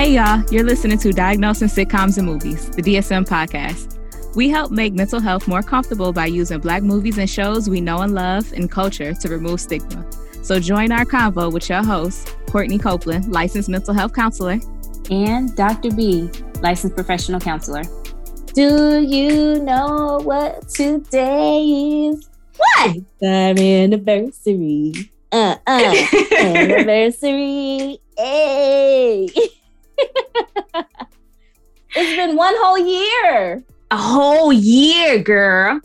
Hey y'all, you're listening to Diagnosis, Sitcoms, and Movies, the DSM podcast. We help make mental health more comfortable by using Black movies and shows we know and love and culture to remove stigma. So join our convo with your host, Courtney Copeland, licensed mental health counselor, and Dr. B, licensed professional counselor. Do you know what today is? What? Our anniversary. Anniversary. Hey. It's been one whole year. A whole year, girl.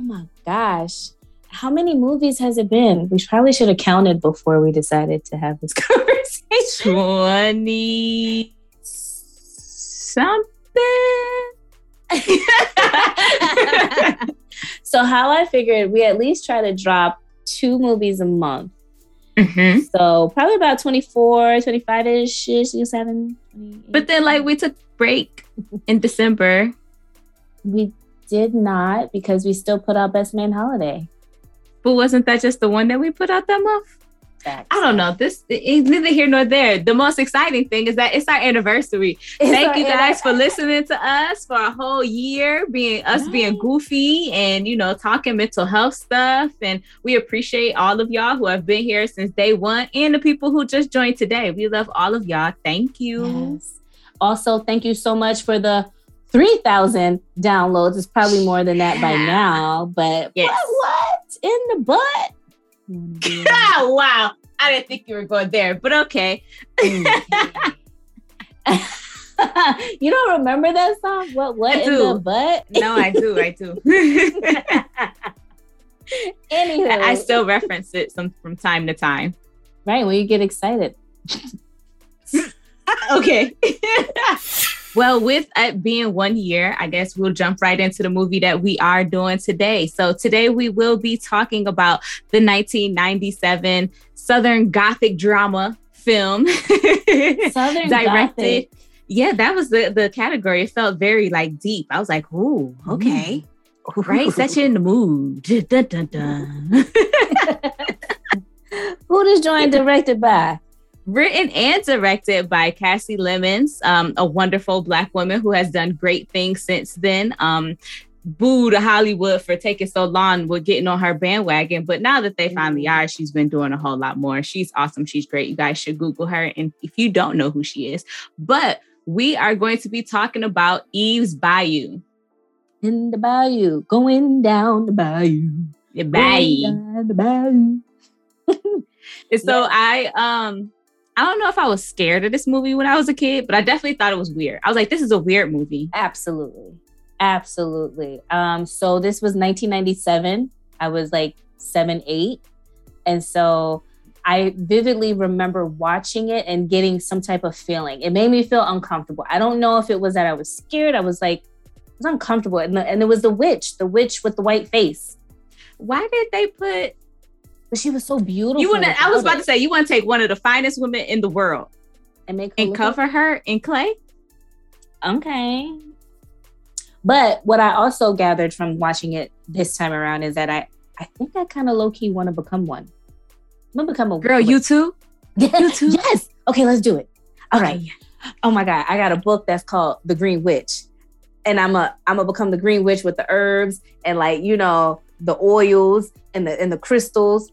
Oh my gosh. How many movies has it been? We probably should have counted before we decided to have this conversation. 20 something. So how I figured we at least try to drop 2 movies a month. Mm-hmm. So probably about 24, 25-ish, 27, 28. But then like we took a break in December. We did not, because we still put out Best Man Holiday. But wasn't that just the one that we put out that month? That's I don't know. This is neither here nor there. The most exciting thing is that it's our anniversary. Thank you guys for listening to us for a whole year, being goofy and, you know, talking mental health stuff. And we appreciate all of y'all who have been here since day one and the people who just joined today. We love all of y'all. Thank you. Yes. Also, thank you so much for the 3,000 downloads. It's probably more than that by now, but yes. What in the butt? Wow. I didn't think you were going there, but okay. You don't remember that song? What in the butt? No, I do. Anywho. I still reference it from time to time. Right, when you get excited. Okay. Well, with it being one year, I guess we'll jump right into the movie that we are doing today. So today we will be talking about the 1997 Southern Gothic drama film. Southern Gothic. Yeah, that was the category. It felt very like deep. I was like, ooh, okay. Ooh. Right? Set you in the mood. Dun, dun, dun. Who this joint directed by? Written and directed by Kasi Lemons, a wonderful Black woman who has done great things since then. Boo to Hollywood for taking so long with getting on her bandwagon. But now that they finally are, she's been doing a whole lot more. She's awesome. She's great. You guys should Google her. And if you don't know who she is, but we are going to be talking about Eve's Bayou. In the bayou, going down the bayou. The bayou. Going down the bayou. And so I don't know if I was scared of this movie when I was a kid, but I definitely thought it was weird. I was like, this is a weird movie. Absolutely. So this was 1997. I was like 7, 8. And so I vividly remember watching it and getting some type of feeling. It made me feel uncomfortable. I don't know if it was that I was scared. I was like, it was uncomfortable. And it was the witch with the white face. Why did they put... But she was so beautiful. You want to take one of the finest women in the world and cover her in clay? Okay. But what I also gathered from watching it this time around is that I think I kind of low-key want to become one. I'm going to become a girl, woman. You too? You too? Yes. Okay, let's do it. All right. Oh my God. I got a book that's called The Green Witch. And I'm going to become the Green Witch with the herbs and like, you know, the oils and the crystals.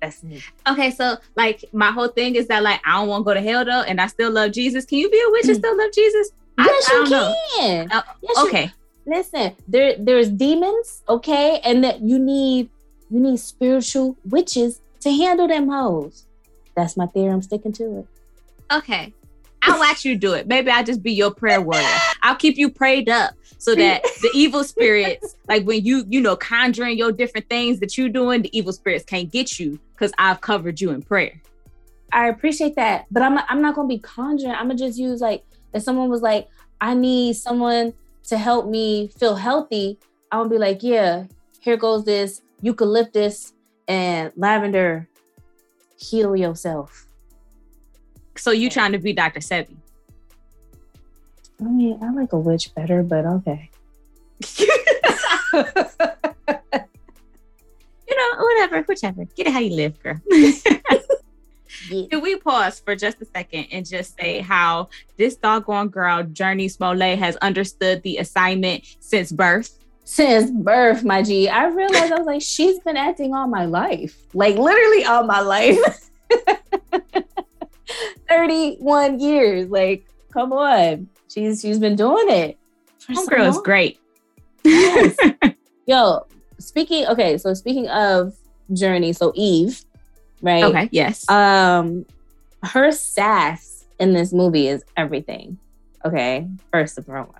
That's me. Okay, so like my whole thing is that like I don't want to go to hell though, and I still love Jesus. Can you be a witch and still love Jesus? Yes, you can. Okay, listen, there's demons, okay, and that you need spiritual witches to handle them hoes. That's my theory. I'm sticking to it. Okay, I'll watch you do it. Maybe I'll just be your prayer warrior. I'll keep you prayed up so that the evil spirits, like when you conjuring your different things that you're doing, the evil spirits can't get you because I've covered you in prayer. I appreciate that. But I'm not going to be conjuring. I'm going to just use like, if someone was like, I need someone to help me feel healthy. I'm going to be like, yeah, here goes this eucalyptus and lavender. Heal yourself. So you trying to be Dr. Sebi? I mean, I like a witch better, but okay. You know, whatever, whichever. Get it how you live, girl. shit. Can we pause for just a second and just say how this doggone girl, Jurnee Smollett, has understood the assignment since birth? Since birth, my G. I realized, I was like, she's been acting all my life. Like, literally all my life. 31 years. Like, come on. She's been doing it. Home girl is great. Yes. Yo, speaking of Jurnee, so Eve, right? Okay, yes. Her sass in this movie is everything. Okay, first of all.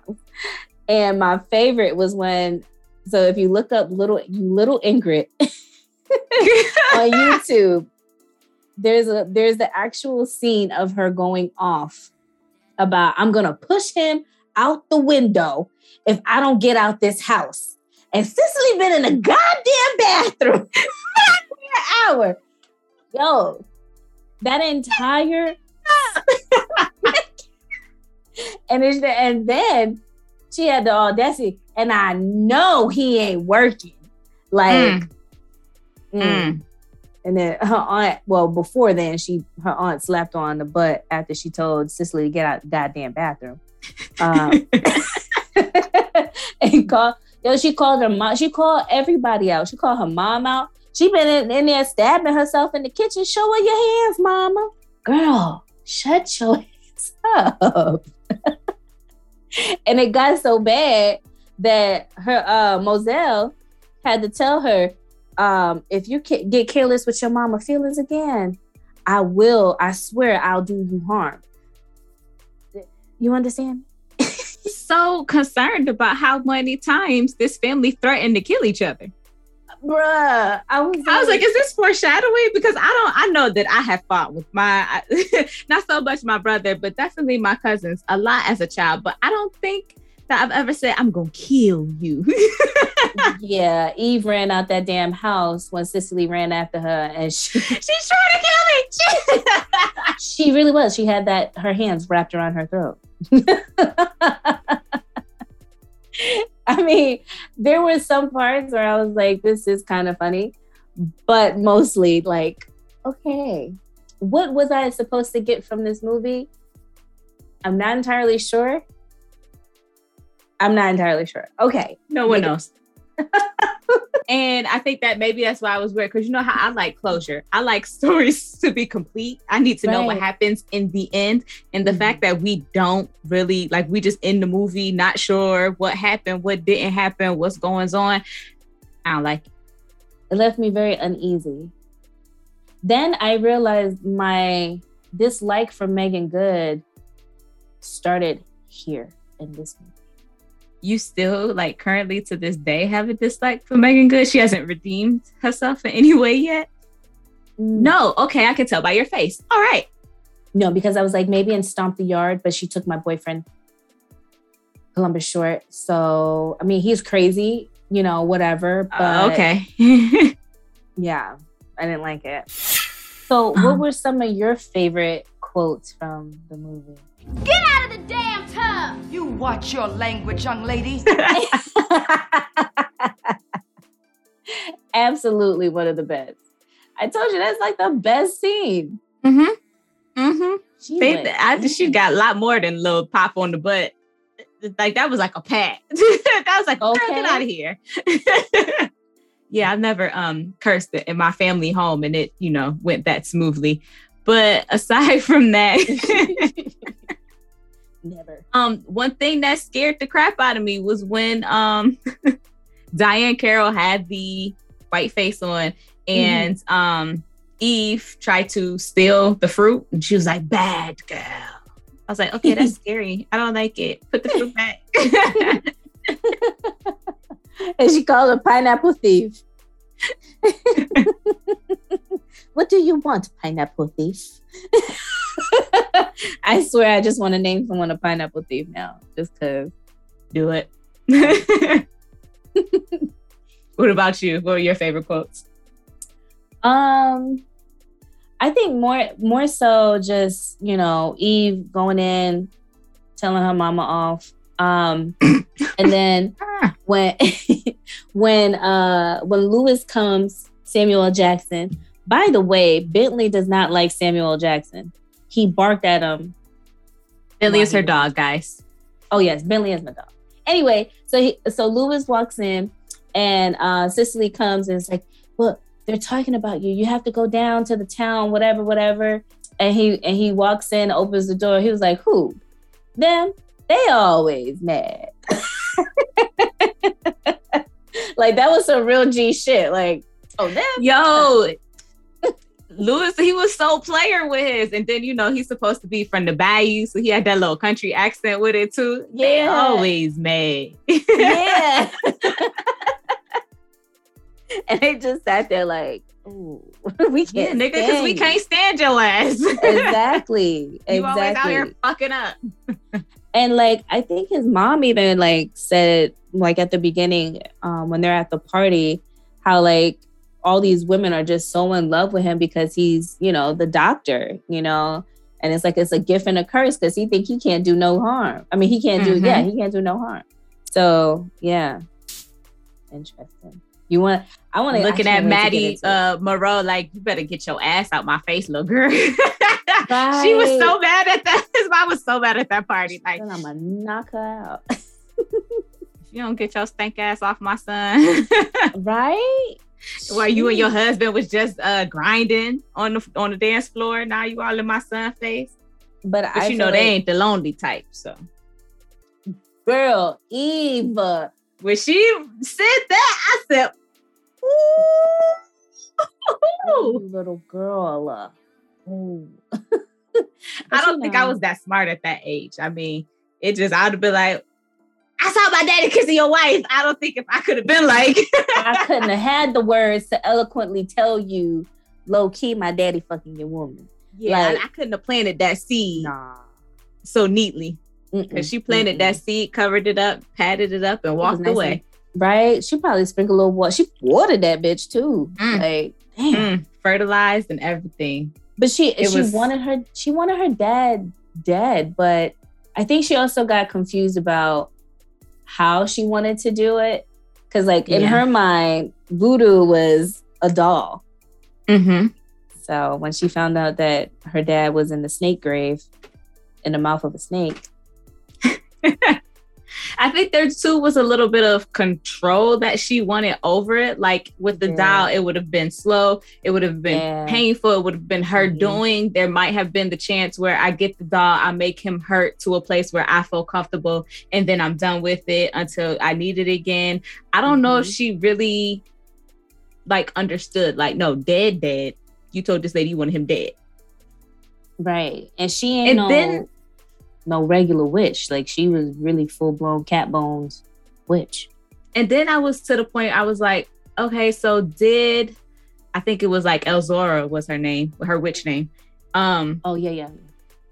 And my favorite was when, so if you look up Little Ingrid on YouTube, there's the actual scene of her going off about, I'm going to push him out the window if I don't get out this house. And Cicely been in the goddamn bathroom for an hour. Yo, that entire... and then she had the audacity, and I know he ain't working. Like, And then her aunt, well, before then, her aunt slapped on the butt after she told Cicely to get out the goddamn bathroom. And she called her mom. She called everybody out. She called her mom out. She been in there stabbing herself in the kitchen. Show her your hands, mama. Girl, shut your hands up. And it got so bad that her Mozelle had to tell her, if you get careless with your mama feelings again, I swear I'll do you harm. You understand? So concerned about how many times this family threatened to kill each other. Bruh, I was like, is this foreshadowing? Because I know that I have fought with my, not so much my brother, but definitely my cousins a lot as a child. But I don't think that I've ever said, I'm going to kill you. Yeah, Eve ran out that damn house when Cicely ran after her, and she's trying to kill me. She really was. She had her hands wrapped around her throat. I mean, there were some parts where I was like, this is kind of funny, but mostly like, okay, what was I supposed to get from this movie? I'm not entirely sure. Okay. No one knows. And I think that maybe that's why I was weird, because you know how I like closure. I like stories to be complete. I need to know what happens in the end. And the fact that we don't really, like, we just end the movie, not sure what happened, what didn't happen, what's going on. I don't like it. It left me very uneasy. Then I realized my dislike for Megan Good started here in this movie. You still, like, currently to this day have a dislike for Megan Good? She hasn't redeemed herself in any way yet? No. Okay, I can tell by your face. All right. No, because I was like, maybe in Stomp the Yard, but she took my boyfriend, Columbus Short. So, I mean, he's crazy, you know, whatever. But okay. Yeah, I didn't like it. So what were some of your favorite quotes from the movie? Get out of the damn tub! You watch your language, young lady. Absolutely one of the best. I told you, that's like the best scene. Mm-hmm. Mm-hmm. She got a lot more than little pop on the butt. Like, that was like a pat. That was like, okay, get out of here. Yeah, I've never cursed it in my family home, and it, you know, went that smoothly. But aside from that... Never. One thing that scared the crap out of me was when Diane Carroll had the white face on, and Eve tried to steal the fruit, and she was like, bad girl. I was like, okay, that's scary. I don't like it. Put the fruit back. And she called her pineapple thief. What do you want, pineapple thief? I swear I just want to name someone a pineapple thief now, just because. Do it. What about you? What were your favorite quotes? I think more so just, you know, Eve going in, telling her mama off. And then when Lewis comes, Samuel Jackson, By the way, Bentley does not like Samuel Jackson. He barked at him. Bentley is her dog, guys. Oh, yes. Bentley is my dog. Anyway, so Lewis walks in and Cicely comes and is like, look, they're talking about you. You have to go down to the town, whatever, whatever. And he walks in, opens the door. He was like, who? Them? They always mad. Like, that was some real G shit. Like, oh, them? Yo. Lewis, he was so player with his. And then, you know, he's supposed to be from the Bayou, so he had that little country accent with it, too. Yeah. They always mad. Yeah. And they just sat there like, ooh, we can't nigga, because we can't stand your ass. Exactly. You always out here fucking up. And, like, I think his mom even, like, said, like, at the beginning, when they're at the party, how, like, all these women are just so in love with him because he's, you know, the doctor, you know? And it's like, it's a gift and a curse because he think he can't do no harm. I mean, he can't do, yeah, he can't do no harm. So, yeah. Interesting. You want, I want to- Looking at Maddie Moreau, like, you better get your ass out my face, little girl. Right. She was so mad at that. His mom was so mad at that party. Like, I'm gonna knock her out. If you don't get your stank ass off my son. Right? While you and your husband was just grinding on the dance floor, now you all in my son's face. But I you know like, they ain't the lonely type, so. Girl, Eve. When she said that, I said, "Ooh, little girl." Ooh. I don't think I was that smart at that age. I mean, it just I'd be like. I saw my daddy kissing your wife. I don't think if I could have been like... I couldn't have had the words to eloquently tell you, low-key, my daddy fucking your woman. Yeah, like, I couldn't have planted that seed so neatly. Because she planted that seed, covered it up, patted it up, and walked away. Nice, right? She probably sprinkled a little water. She watered that bitch, too. Like, damn. Fertilized and everything. But she wanted her dad dead, but I think she also got confused about how she wanted to do it. Because like in her mind, voodoo was a doll. Mm-hmm. So when she found out that her dad was in the snake grave, in the mouth of a snake. I think there too was a little bit of control that she wanted over it. Like with the doll, it would have been slow. It would have been painful. It would have been her doing. There might have been the chance where I get the doll, I make him hurt to a place where I feel comfortable and then I'm done with it until I need it again. I don't know if she really like understood, like, no, dead. You told this lady you wanted him dead. Right. And she ain't no regular witch. Like she was really full-blown cat bones witch. And then I was to the point, I was like, okay, so I think it was like Elzora was her name, her witch name.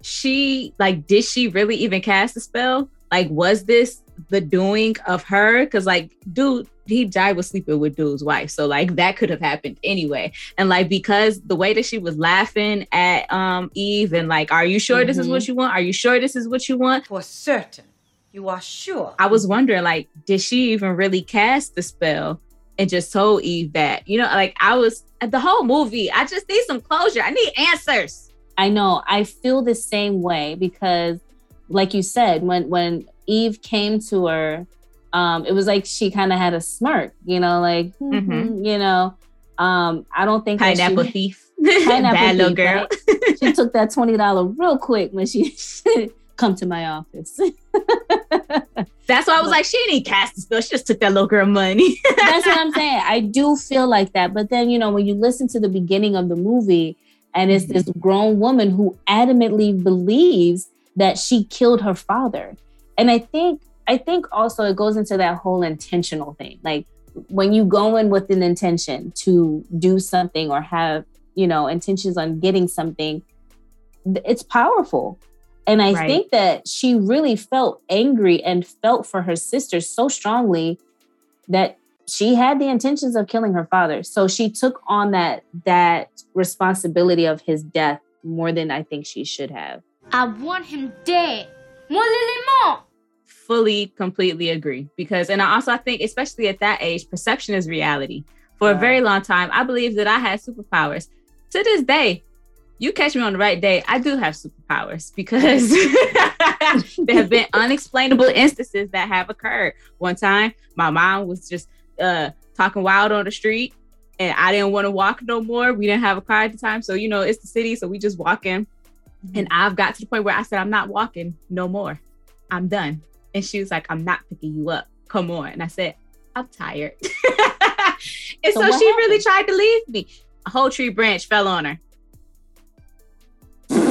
She like, did she really even cast a spell? Like, was this the doing of her? Cause like, dude, Jai was sleeping with dude's wife. So like that could have happened anyway. And like, because the way that she was laughing at Eve and like, are you sure this is what you want? Are you sure this is what you want? For certain, you are sure. I was wondering like, did she even really cast the spell and just told Eve that, you know, like I was at the whole movie. I just need some closure. I need answers. I know. I feel the same way because like you said, when Eve came to her, it was like she kind of had a smirk, you know, like, you know, I don't think pineapple thief, bad little girl. Right? She took that $20 real quick when she come to my office. That's why I was like, she didn't cast the spell. She just took that little girl money. That's what I'm saying. I do feel like that. But then, you know, when you listen to the beginning of the movie and it's this grown woman who adamantly believes that she killed her father. And I think also it goes into that whole intentional thing. Like when you go in with an intention to do something or have, you know, intentions on getting something, it's powerful. And I think that she really felt angry and felt for her sister so strongly that she had the intentions of killing her father. So she took on that responsibility of his death more than I think she should have. I want him dead. More than more. Fully, completely agree. Because, and I think, especially at that age, perception is reality. For a very long time, I believed that I had superpowers. to this day, you catch me on the right day, I do have superpowers because there have been unexplainable instances that have occurred. One time, my mom was just talking wild on the street and I didn't want to walk no more. We didn't have a car at the time. So, you know, it's the city. So we just walking. And I've got to the point where I said, I'm not walking no more. I'm done. And she was like, I'm not picking you up. Come on. And I said, I'm tired. And so she happened? Really tried to leave me. A whole tree branch fell on her. Not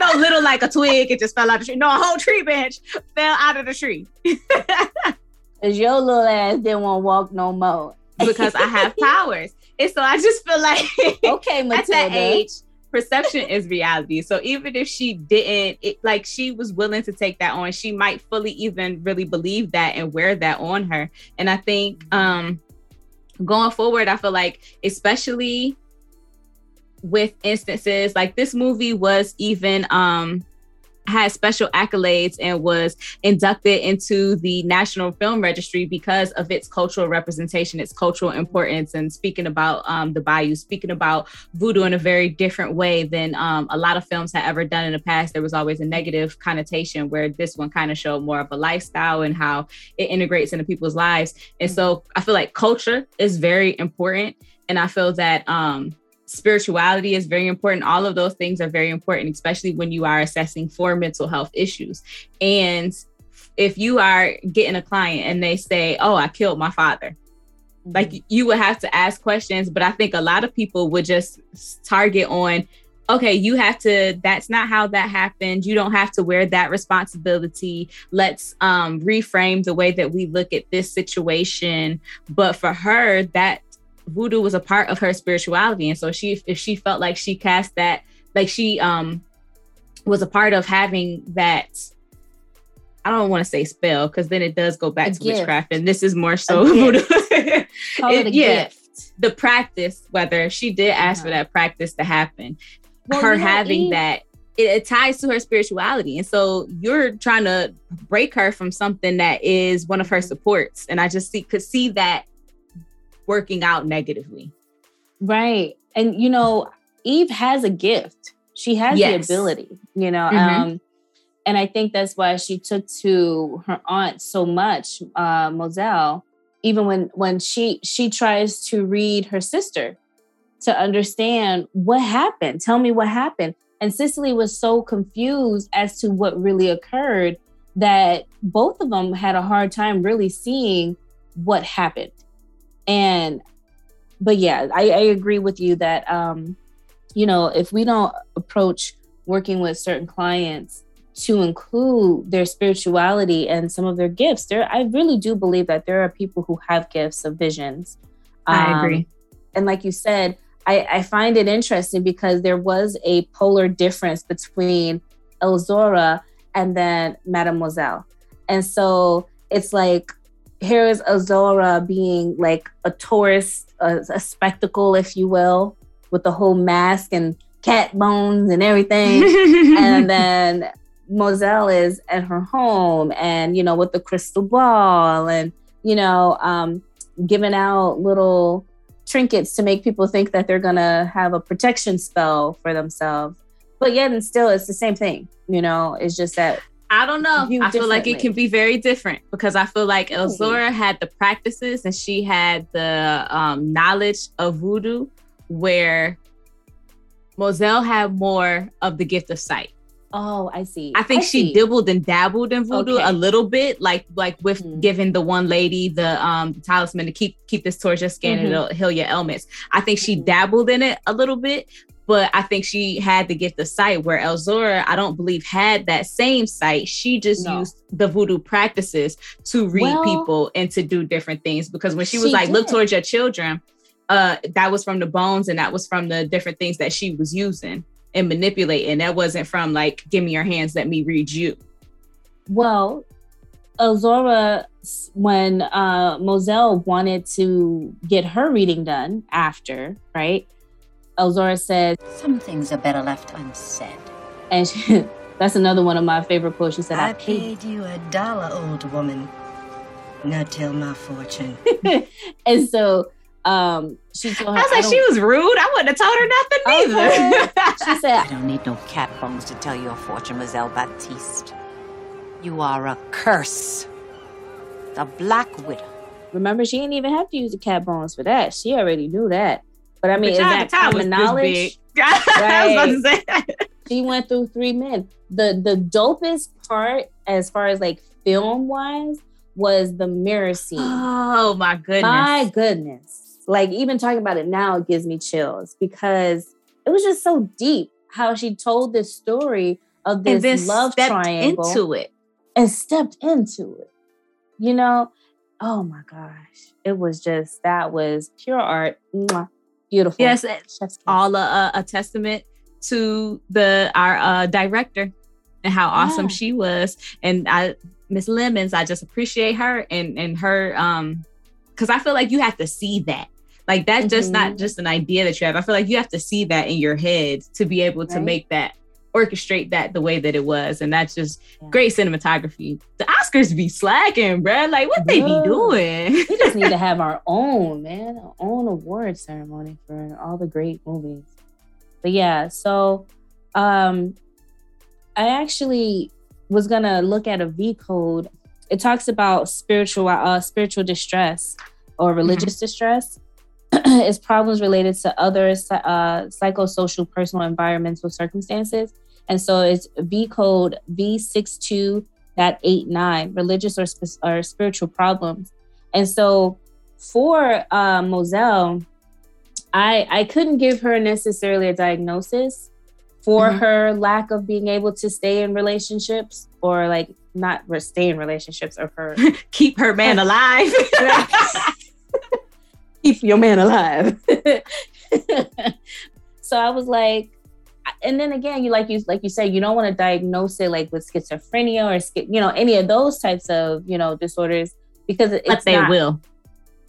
no little like a twig, it just fell out of the tree. No, a whole tree branch fell out of the tree. Because your little ass didn't want to walk no more. Because I have powers. And so I just feel like okay, Matilda. At that age, perception is reality. So even if she didn't, it, like she was willing to take that on, she might fully even really believe that and wear that on her. And I think going forward, I feel like, especially with instances like this movie was even had special accolades and was inducted into the National Film Registry because of its cultural representation, its cultural importance, and speaking about the Bayou, speaking about voodoo in a very different way than a lot of films had ever done in the past. There was always a negative connotation where this one kind of showed more of a lifestyle and how it integrates into people's lives. And so I feel like culture is very important. And I feel that spirituality is very important. All of those things are very important, especially when you are assessing for mental health issues. And if you are getting a client and they say, oh, I killed my father, like you would have to ask questions. But I think a lot of people would just target on, okay, you have to, that's not how that happened. You don't have to wear that responsibility. Let's reframe the way that we look at this situation. But for her, that voodoo was a part of her spirituality. And so she, if she felt like she cast that, like she was a part of having that, I don't want to say spell, because then it does go back to gift. Witchcraft. And this is more so voodoo. Call it a gift. The practice, whether she did ask for that practice to happen, well, her having that, it ties to her spirituality. And so you're trying to break her from something that is one of her supports. And I just could see that working out negatively. Right. And, you know, Eve has a gift. She has the ability, you know. And I think that's why she took to her aunt so much, Mozelle, even when she tries to read her sister to understand what happened. Tell me what happened. And Cicely was so confused as to what really occurred that both of them had a hard time really seeing what happened. But yeah, I agree with you that, you know, if we don't approach working with certain clients to include their spirituality and some of their gifts, I really do believe that there are people who have gifts of visions. I agree. And like you said, I find it interesting because there was a polar difference between Elzora and then Mademoiselle. And so it's like, here is Elzora being like a tourist, a spectacle, if you will, with the whole mask and cat bones and everything. And then Mozelle is at her home and, you know, with the crystal ball and, you know, giving out little trinkets to make people think that they're going to have a protection spell for themselves. But yet and still, it's the same thing. You know, it's just that I don't know. I feel like it can be very different because I feel like Elzora had the practices and she had the knowledge of voodoo, where Mozelle had more of the gift of sight. Oh, I see. I think she dibbled and dabbled in voodoo a little bit, like with giving the one lady the talisman to keep this towards your skin and it'll heal your ailments. I think she dabbled in it a little bit. But I think she had to get the sight, where Elzora, I don't believe, had that same sight. She just used the voodoo practices to read people and to do different things. Because when she was like, look towards your children, that was from the bones and that was from the different things that she was using and manipulating. That wasn't from like, give me your hands, let me read you. Well, Elzora, when Mozelle wanted to get her reading done after, right? Elzora said, "Some things are better left unsaid." And she, that's another one of my favorite quotes. She said, "I paid you $1, old woman. Now tell my fortune. And so she told her. I was like, she was rude. I wouldn't have told her nothing either. She said, I don't need no cat bones to tell your fortune, Mozelle Baptiste. You are a curse. The Black Widow. Remember, she didn't even have to use the cat bones for that. She already knew that. But I mean, is that common knowledge? Right? I was about to say that. She went through three men. The dopest part, as far as like film-wise, was the mirror scene. Oh, my goodness. My goodness. Like, even talking about it now, it gives me chills because it was just so deep how she told this story of this love triangle. And stepped into it. You know? Oh, my gosh. It was just, that was pure art. Mwah. Beautiful. Yes, it's all a testament to our director and how awesome she was. And Miss Lemons, I just appreciate her and her, because I feel like you have to see that. Like, that's just not just an idea that you have. I feel like you have to see that in your head to be able to make that, orchestrate that the way that it was. And that's just great cinematography. The Oscars be slacking, bruh. Like, what they be doing? We just need to have our own, man, our own award ceremony for all the great movies. But yeah, so I actually was going to look at a V code. It talks about spiritual distress or religious distress. It's problems related to other psychosocial, personal, environmental circumstances. And so it's V code V62.89, religious or spiritual problems. And so for Mozelle, I couldn't give her necessarily a diagnosis for her lack of being able to stay in relationships or like not stay in relationships or her keep her man alive. Keep your man alive. So I was like, and then again, you said, you don't want to diagnose it like with schizophrenia or any of those types of disorders because it's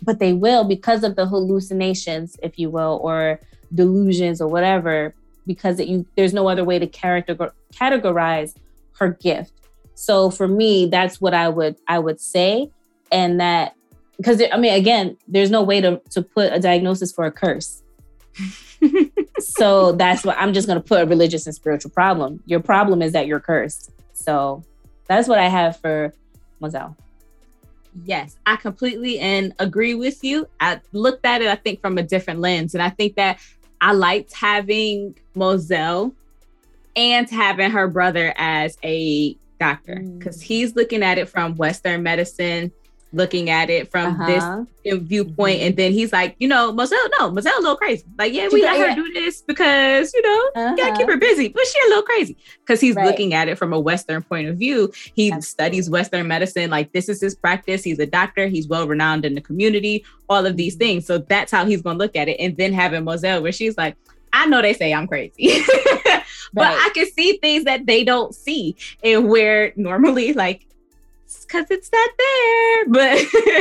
but they will because of the hallucinations, if you will, or delusions or whatever, because there's no other way to categorize her gift. So for me, that's what I would say, and that. Because, I mean, again, there's no way to put a diagnosis for a curse. So that's what I'm just going to put a religious and spiritual problem. Your problem is that you're cursed. So that's what I have for Mozelle. Yes, I completely agree with you. I looked at it, I think, from a different lens. And I think that I liked having Mozelle and having her brother as a doctor. Because he's looking at it from Western medicine, looking at it from this viewpoint. And then he's like, Mozelle a little crazy. Like, yeah, we let her do this because, you gotta keep her busy, but she a little crazy. Because he's looking at it from a Western point of view. He studies Western medicine. Like, this is his practice. He's a doctor. He's well-renowned in the community, all of these things. So that's how he's going to look at it. And then having Mozelle where she's like, I know they say I'm crazy, but I can see things that they don't see. And where normally, like, because it's not there, but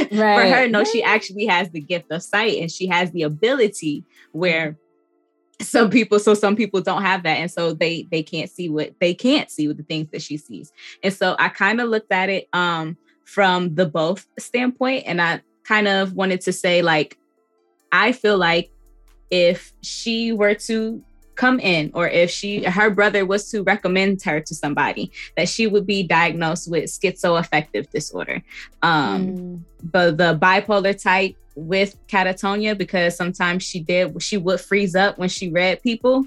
for her, no, she actually has the gift of sight and she has the ability where some people don't have that, and so they can't see the things that she sees. And so I kind of looked at it from the both standpoint, and I kind of wanted to say, like, I feel like if she were to come in, or if her brother was to recommend her to somebody, that she would be diagnosed with schizoaffective disorder, but the bipolar type with catatonia, because sometimes she would freeze up when she read people.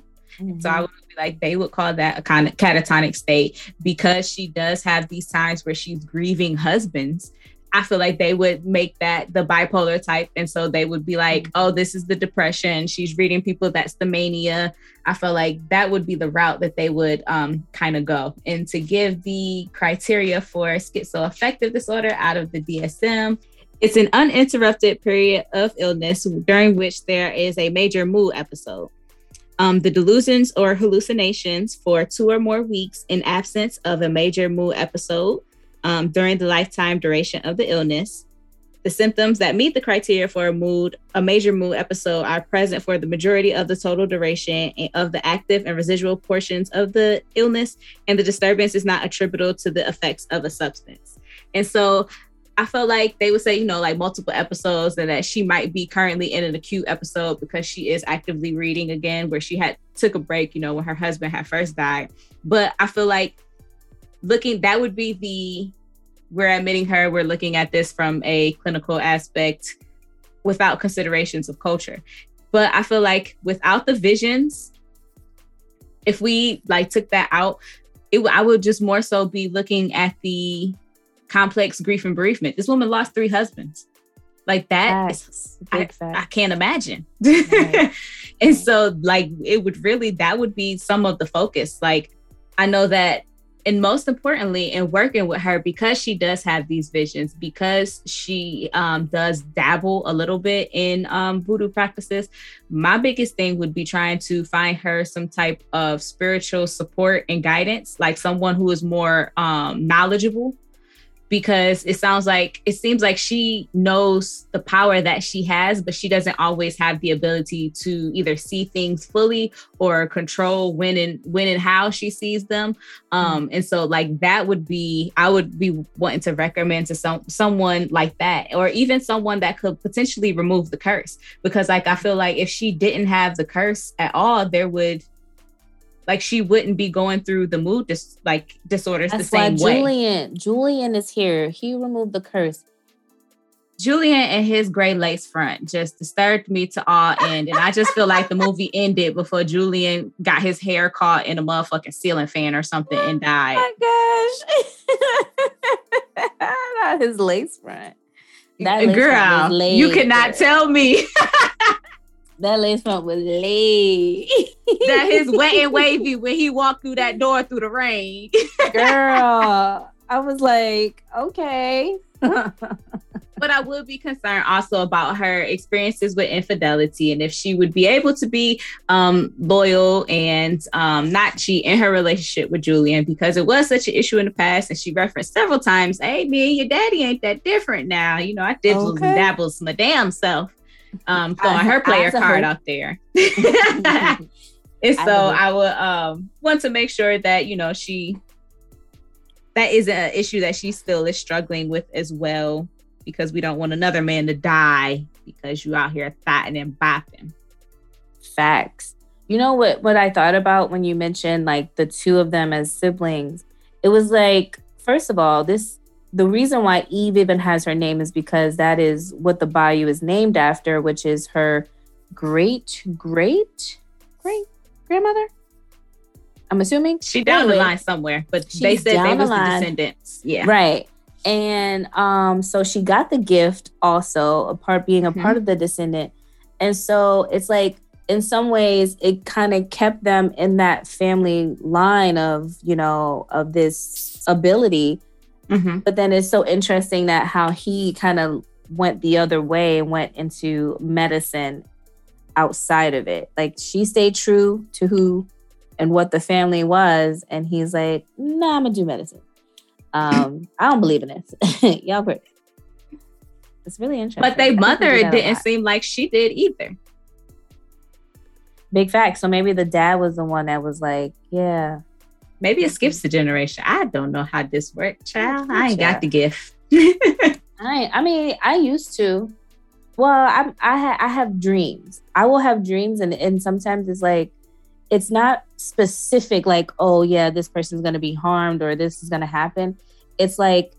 So I would be like, they would call that a kind of catatonic state, because she does have these times where she's grieving husbands. I feel like they would make that the bipolar type. And so they would be like, oh, this is the depression. She's reading people. That's the mania. I feel like that would be the route that they would kind of go. And to give the criteria for schizoaffective disorder out of the DSM, it's an uninterrupted period of illness during which there is a major mood episode. The delusions or hallucinations for 2 or more weeks in absence of a major mood episode. During the lifetime duration of the illness. The symptoms that meet the criteria for a major mood episode are present for the majority of the total duration of the active and residual portions of the illness, and the disturbance is not attributable to the effects of a substance. And so I felt like they would say, you know, like multiple episodes, and that she might be currently in an acute episode because she is actively reading again, where she had took a break, you know, when her husband had first died. But I feel like we're admitting her, we're looking at this from a clinical aspect without considerations of culture. But I feel like without the visions, if we like took that out, I would just more so be looking at the complex grief and bereavement. This woman lost 3 husbands. Like that, I can't imagine. Right. And so like, it would really, that would be some of the focus. Like, I know that, and most importantly, in working with her, because she does have these visions, because she does dabble a little bit in voodoo practices, my biggest thing would be trying to find her some type of spiritual support and guidance, like someone who is more knowledgeable, because it seems like she knows the power that she has, but she doesn't always have the ability to either see things fully or control when and how she sees them. And so like that would be, I would be wanting to recommend to someone like that, or even someone that could potentially remove the curse. Because like, I feel like if she didn't have the curse at all, she wouldn't be going through the mood disorders. That's the same way. Julian is here. He removed the curse. Julian and his gray lace front just disturbed me to all end. And I just feel like the movie ended before Julian got his hair caught in a motherfucking ceiling fan or something and died. Oh my gosh. Not his lace front. That lace front was laid. You cannot tell me. That lace front was laid. That his wet and wavy when he walked through that door through the rain. Girl, I was like, okay. But I would be concerned also about her experiences with infidelity, and if she would be able to be loyal and not cheat in her relationship with Julian, because it was such an issue in the past. And she referenced several times, hey, me and your daddy ain't that different now. You know, I dabbles my damn self. Throwing her player card out there. And so I would want to make sure that, you know, that is an issue that she still is struggling with as well, because we don't want another man to die because you out here thotting and bopping. Facts. You know what I thought about when you mentioned like the two of them as siblings? It was like, first of all, the reason why Eve even has her name is because that is what the bayou is named after, which is her great grandmother. I'm assuming she down the line somewhere, but they said they was the descendants. Yeah, right. And so she got the gift also, being a part of the descendant, and so it's like in some ways it kind of kept them in that family line of, you know, of this ability. Mm-hmm. But then it's so interesting that how he kind of went the other way and went into medicine outside of it. Like, she stayed true to who and what the family was. And he's like, nah, I'm going to do medicine. I don't believe in this. Y'all quit. It's really interesting. But their mother, it didn't seem like she did either. Big fact. So maybe the dad was the one that was like, yeah. Maybe it skips the generation. I don't know how this works, child. I ain't got the gift. I used to. Well, I have dreams. I will have dreams, and sometimes it's like, it's not specific, like, oh yeah, this person's gonna be harmed or this is gonna happen. It's like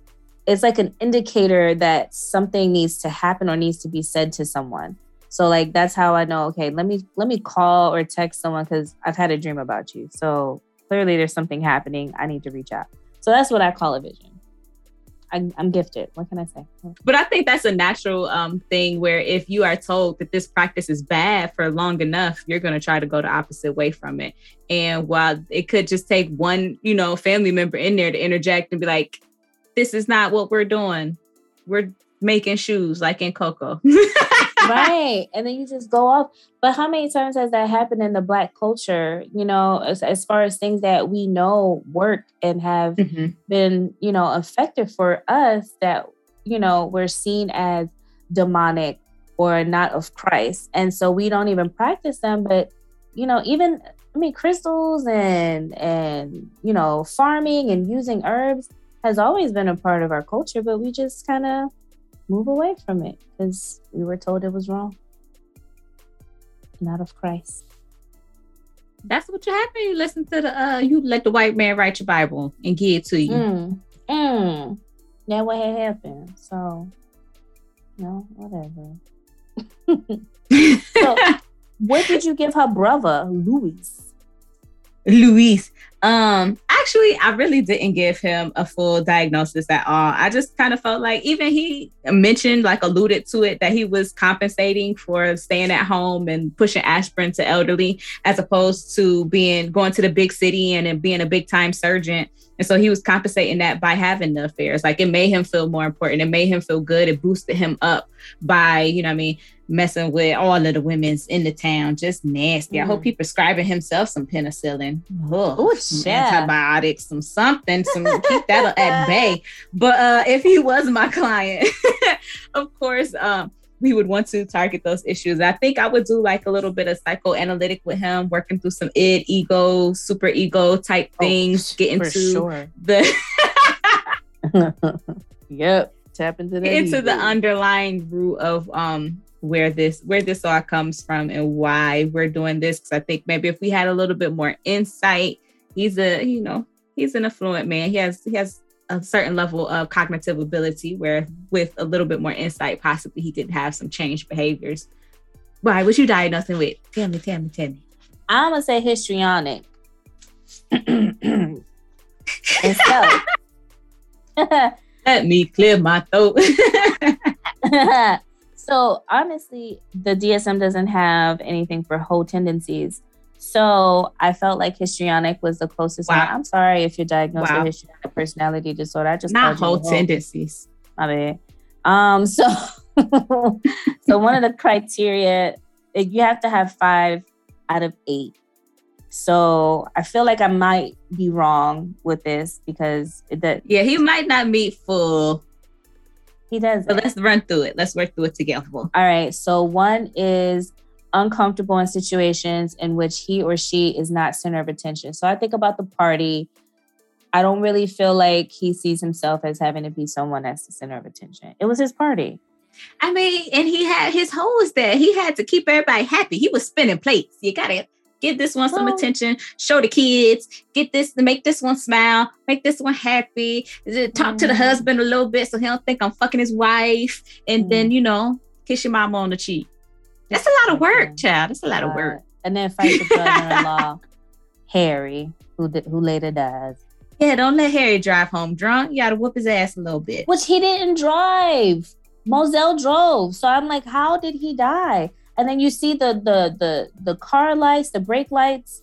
an indicator that something needs to happen or needs to be said to someone. So like, that's how I know, okay, let me call or text someone because I've had a dream about you. So clearly there's something happening. I need to reach out. So that's what I call a vision. I'm gifted. What can I say? But I think that's a natural thing where if you are told that this practice is bad for long enough, you're going to try to go the opposite way from it. And while it could just take one, you know, family member in there to interject and be like, this is not what we're doing. We're making shoes like in Coco. Right. And then you just go off. But how many times has that happened in the Black culture, you know, as far as things that we know work and have been, you know, effective for us, that, you know, we're seen as demonic or not of Christ. And so we don't even practice them. But, you know, even, crystals and, you know, farming and using herbs, has always been a part of our culture, but we just kind of move away from it because we were told it was wrong. Not of Christ. That's what you happen. You listen to the, you let the white man write your Bible and give it to you. That what had happened. So, no, whatever. So, what did you give her brother, Luis? Actually, I really didn't give him a full diagnosis at all. I just kind of felt like even he mentioned, like alluded to it, that he was compensating for staying at home and pushing aspirin to elderly as opposed to going to the big city and being a big time surgeon. And so he was compensating that by having the affairs. Like it made him feel more important. It made him feel good. It boosted him up by, you know what I mean, messing with all of the women's in the town. Just nasty. I hope he prescribing himself some penicillin. Ooh, some antibiotics, something, keep that at bay. But if he was my client, of course, we would want to target those issues. I think I would do like a little bit of psychoanalytic with him, working through some id, ego, super ego type things, getting to the tap into that, into the underlying root of where this all comes from and why we're doing this. Because I think maybe if we had a little bit more insight, he's an affluent man. He has a certain level of cognitive ability where with a little bit more insight, possibly he could have some changed behaviors. Why? What you diagnosing with? Tell me. I'm going to say histrionic. And so, let me clear my throat. So honestly, the DSM doesn't have anything for whole tendencies. So I felt like histrionic was the closest one. I'm sorry if you're diagnosed with histrionic personality disorder. I just not whole tendencies. My bad. So one of the criteria, you have to have 5 out of 8. So I feel like I might be wrong with this because he might not meet full. He doesn't. So let's run through it. Let's work through it together. All right. So one is uncomfortable in situations in which he or she is not center of attention. So I think about the party. I don't really feel like he sees himself as having to be someone that's the center of attention. It was his party. I mean, and he had his hoes there. He had to keep everybody happy. He was spinning plates. You got to give this one some attention, show the kids, get this to make this one smile, make this one happy, talk to the husband a little bit so he don't think I'm fucking his wife, and then, kiss your mama on the cheek. That's a lot of work, child. That's a lot of work. And then fight the brother-in-law, Harry, who later dies. Yeah, don't let Harry drive home drunk. You gotta whoop his ass a little bit. Which he didn't drive. Mozelle drove. So I'm like, how did he die? And then you see the car lights, the brake lights.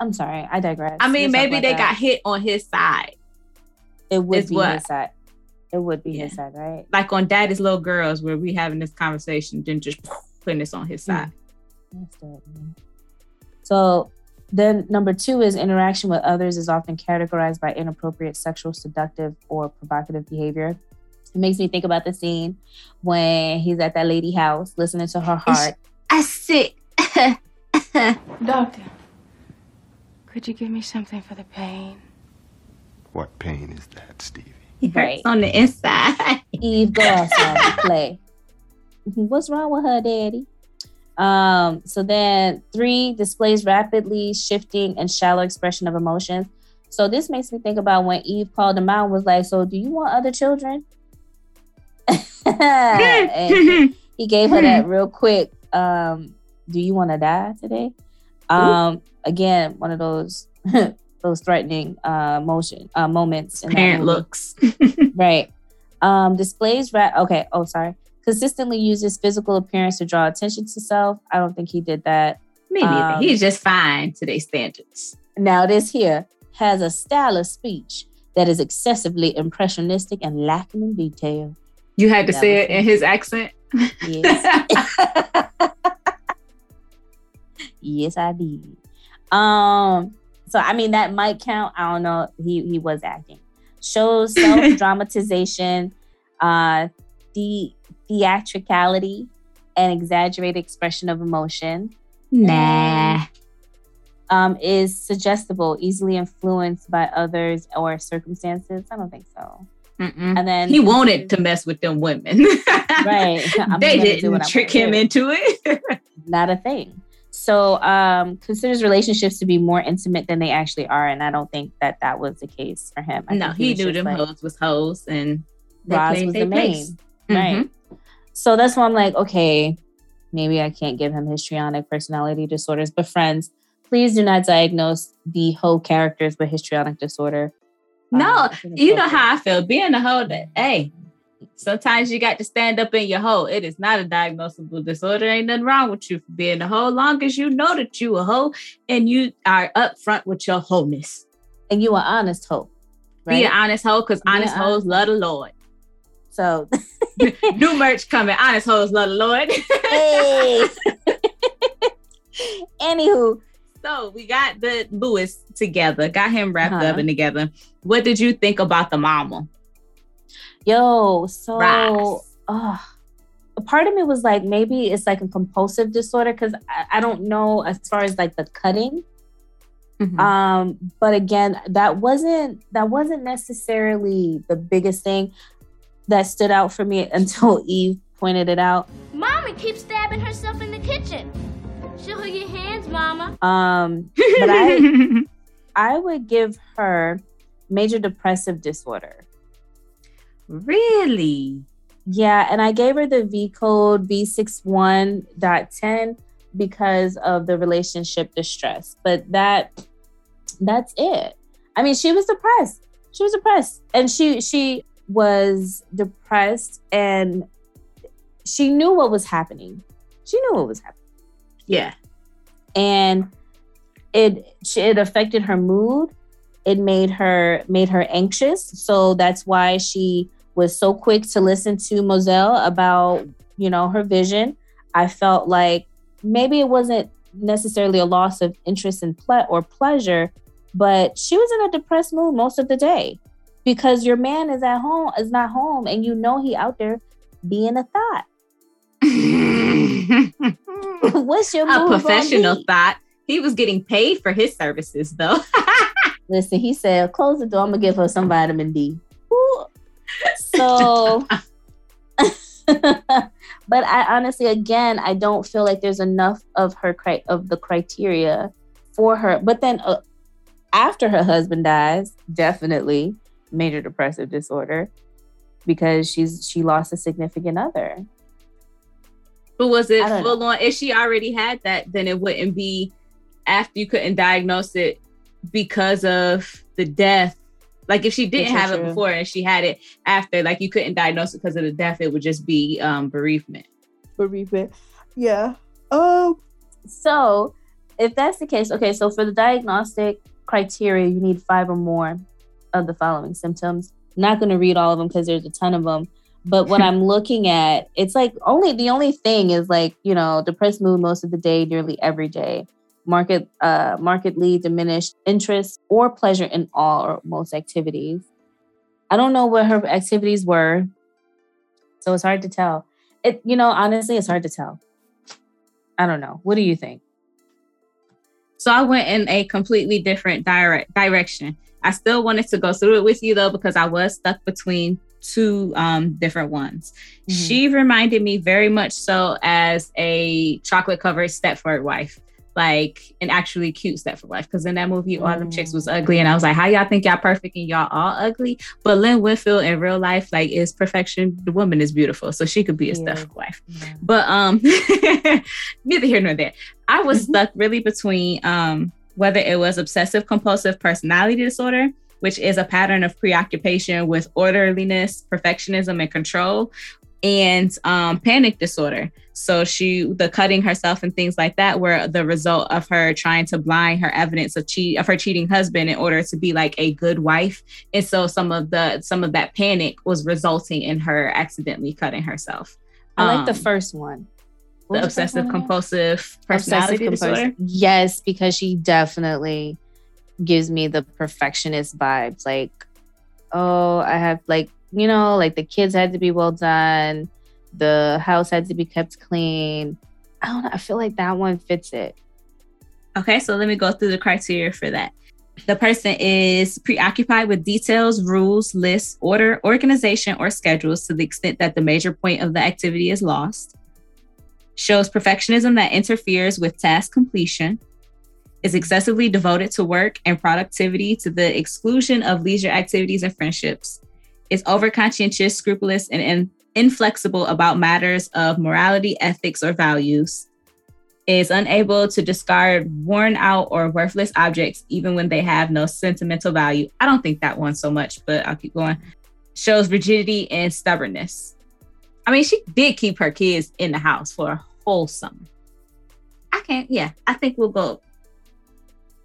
I'm sorry, I digress. I mean, maybe they got hit on his side. It would be his side, right? Like on Daddy's Little Girls, where we having this conversation, then just putting this on his side. That's dead, man. So then number 2 is interaction with others is often categorized by inappropriate sexual, seductive, or provocative behavior. It makes me think about the scene when he's at that lady's house listening to her heart. I sick. Doctor, could you give me something for the pain? What pain is that, Stevie? Right. On the inside. Eve, go outside and play. What's wrong with her, Daddy? So then 3 displays rapidly shifting and shallow expression of emotions. So this makes me think about when Eve called him out and was like, so do you want other children? And he gave her that real quick. Do you want to die today? Again, one of those threatening moments. Parent looks. Right. Displays. Okay. Oh, sorry. Consistently uses physical appearance to draw attention to self. I don't think he did that. Me neither. He's just fine to their standards. Now this here has a style of speech that is excessively impressionistic and lacking in detail. You had to say it in his accent? Yes. Yes, I did. So, I mean, that might count. I don't know. He was acting. Shows self-dramatization, theatricality, and exaggerated expression of emotion. Nah. is suggestible, easily influenced by others or circumstances? I don't think so. Mm-mm. And then he wanted to mess with them women. Right. They didn't trick him into it. Not a thing. So considers relationships to be more intimate than they actually are. And I don't think that that was the case for him. He knew them hoes was hoes and Roz was the main. Mm-hmm. Right. So that's why I'm like, okay, maybe I can't give him histrionic personality disorders. But friends, please do not diagnose the hoe characters with histrionic disorder. No, you know how I feel. Being a hoe, sometimes you got to stand up in your hoe. It is not a diagnosable disorder. Ain't nothing wrong with you for being a hoe. Long as you know that you a hoe and you are upfront with your wholeness. And you an honest hoe. Right? Be an honest hoe, because honest hoes love the Lord. So new merch coming. Honest hoes love the Lord. Hey. Anywho. So we got the Lewis together, got him wrapped up and together. What did you think about the mama? Yo, so a part of me was like, maybe it's like a compulsive disorder because I don't know as far as like the cutting. Mm-hmm. But again, that wasn't necessarily the biggest thing that stood out for me until Eve pointed it out. Mommy keeps stabbing herself in the kitchen. Show her your hands, mama. But I would give her major depressive disorder. Really? Yeah, and I gave her the V code V61.10 because of the relationship distress. But that's it. I mean, she was depressed. And she was depressed and she knew what was happening. Yeah. And it affected her mood. It made her anxious. So that's why she was so quick to listen to Mozelle about, her vision. I felt like maybe it wasn't necessarily a loss of interest in or pleasure, but she was in a depressed mood most of the day because your man is not home, and he out there being a thought. What's your mood? A professional thought. He was getting paid for his services, though. Listen, he said, close the door. I'm going to give her some vitamin D. Ooh. So, but I honestly, again, I don't feel like there's enough of the criteria for her. But then after her husband dies, definitely major depressive disorder because she lost a significant other. But was it full on? If she already had that, then it wouldn't be after you couldn't diagnose it because of the death. Like if she didn't have it before and she had it after, like you couldn't diagnose it because of the death, it would just be bereavement. Yeah. So if that's the case, okay, so for the diagnostic criteria, you need 5 or more of the following symptoms. I'm not going to read all of them because there's a ton of them. But what I'm looking at, it's like the only thing is like, depressed mood most of the day, nearly every day, markedly diminished interest or pleasure in all or most activities. I don't know what her activities were, so it's hard to tell. Honestly, it's hard to tell. I don't know. What do you think? So I went in a completely different direction. I still wanted to go through it with you, though, because I was stuck between two different ones. Mm-hmm. She reminded me very much so as a chocolate-covered Stepford wife, like an actually cute Stepford wife. Because in that movie, all them chicks was ugly, and I was like, "How y'all think y'all perfect and y'all all ugly?" But Lynn Whitfield in real life, like, is perfection. The woman is beautiful, so she could be a Stepford wife. Yeah. But neither here nor there. I was stuck really between whether it was obsessive compulsive personality disorder, which is a pattern of preoccupation with orderliness, perfectionism, and control, and panic disorder. So the cutting herself and things like that were the result of her trying to blind her evidence of her cheating husband in order to be like a good wife. And so some of that panic was resulting in her accidentally cutting herself. I like the first one. The obsessive compulsive personality disorder. Yes, because she definitely gives me the perfectionist vibes, like, oh, I have, like, like the kids had to be well done, the house had to be kept clean. I don't know, I feel like that one fits it. Okay, so let me go through the criteria for that. The person is preoccupied with details, rules, lists, order, organization, or schedules to the extent that the major point of the activity is lost. Shows perfectionism that interferes with task completion. Is excessively devoted to work and productivity to the exclusion of leisure activities and friendships. Is overconscientious, scrupulous, and inflexible about matters of morality, ethics, or values. Is unable to discard worn out or worthless objects, even when they have no sentimental value. I don't think that one so much, but I'll keep going. Shows rigidity and stubbornness. I mean, she did keep her kids in the house for a whole summer. I think we'll go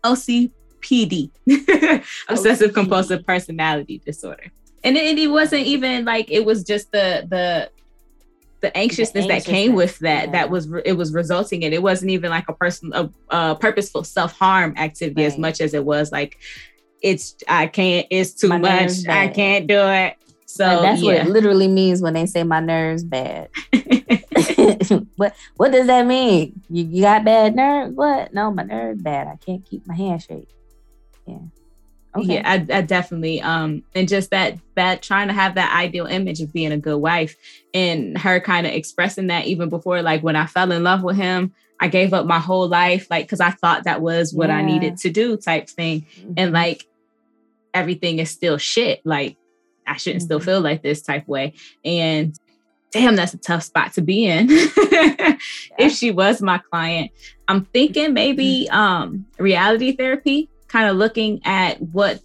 OCPD, obsessive compulsive personality disorder. And it wasn't even like, it was just the anxiousness that came with that, yeah. that was resulting in. It wasn't even like a purposeful self-harm activity, right, as much as it was like, it's too much. I can't do it. So but that's what it literally means when they say my nerves bad. What does that mean? You got bad nerves? What? No, my nerves bad. I can't keep my hand straight. Yeah. Okay. Yeah, I definitely. And just that trying to have that ideal image of being a good wife, and her kind of expressing that even before, like when I fell in love with him, I gave up my whole life, like, cause I thought that was what I needed to do type thing. Mm-hmm. And like, everything is still shit. Like I shouldn't still feel like this type way. And damn, that's a tough spot to be in. Yeah. If she was my client, I'm thinking maybe reality therapy, kind of looking at what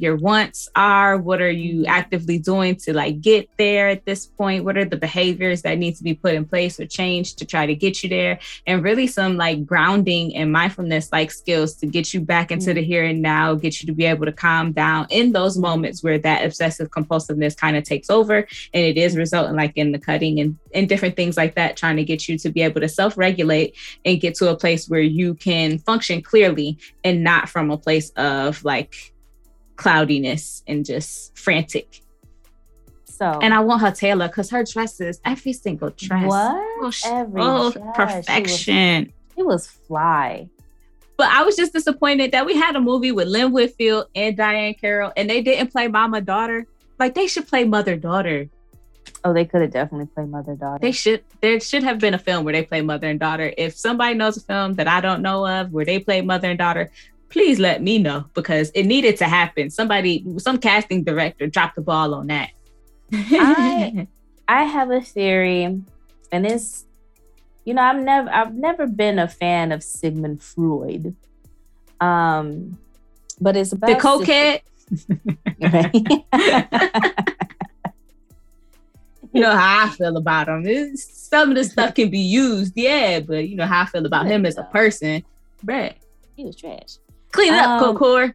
your wants are. What are you actively doing to like get there at this point? What are the behaviors that need to be put in place or changed to try to get you there? And really some like grounding and mindfulness like skills to get you back into the here and now, get you to be able to calm down in those moments where that obsessive compulsiveness kind of takes over, and it is resulting like in the cutting and different things like that, trying to get you to be able to self-regulate and get to a place where you can function clearly and not from a place of like cloudiness and just frantic. So, and I want her tailor because her dresses, every single dress, perfection. It was fly. But I was just disappointed that we had a movie with Lynn Whitfield and Diane Carroll, and they didn't play mama daughter. Like they should play mother daughter. Oh, they could have definitely played mother daughter. They should. There should have been a film where they play mother and daughter. If somebody knows a film that I don't know of where they play mother and daughter, please let me know, because it needed to happen. Some casting director dropped the ball on that. I have a theory, and it's, you know, I've never been a fan of Sigmund Freud. But it's about the cokehead. You know how I feel about him. Some of the stuff can be used, yeah, but you know how I feel about him as a person. Brett, he was trash. Clean up, Coco.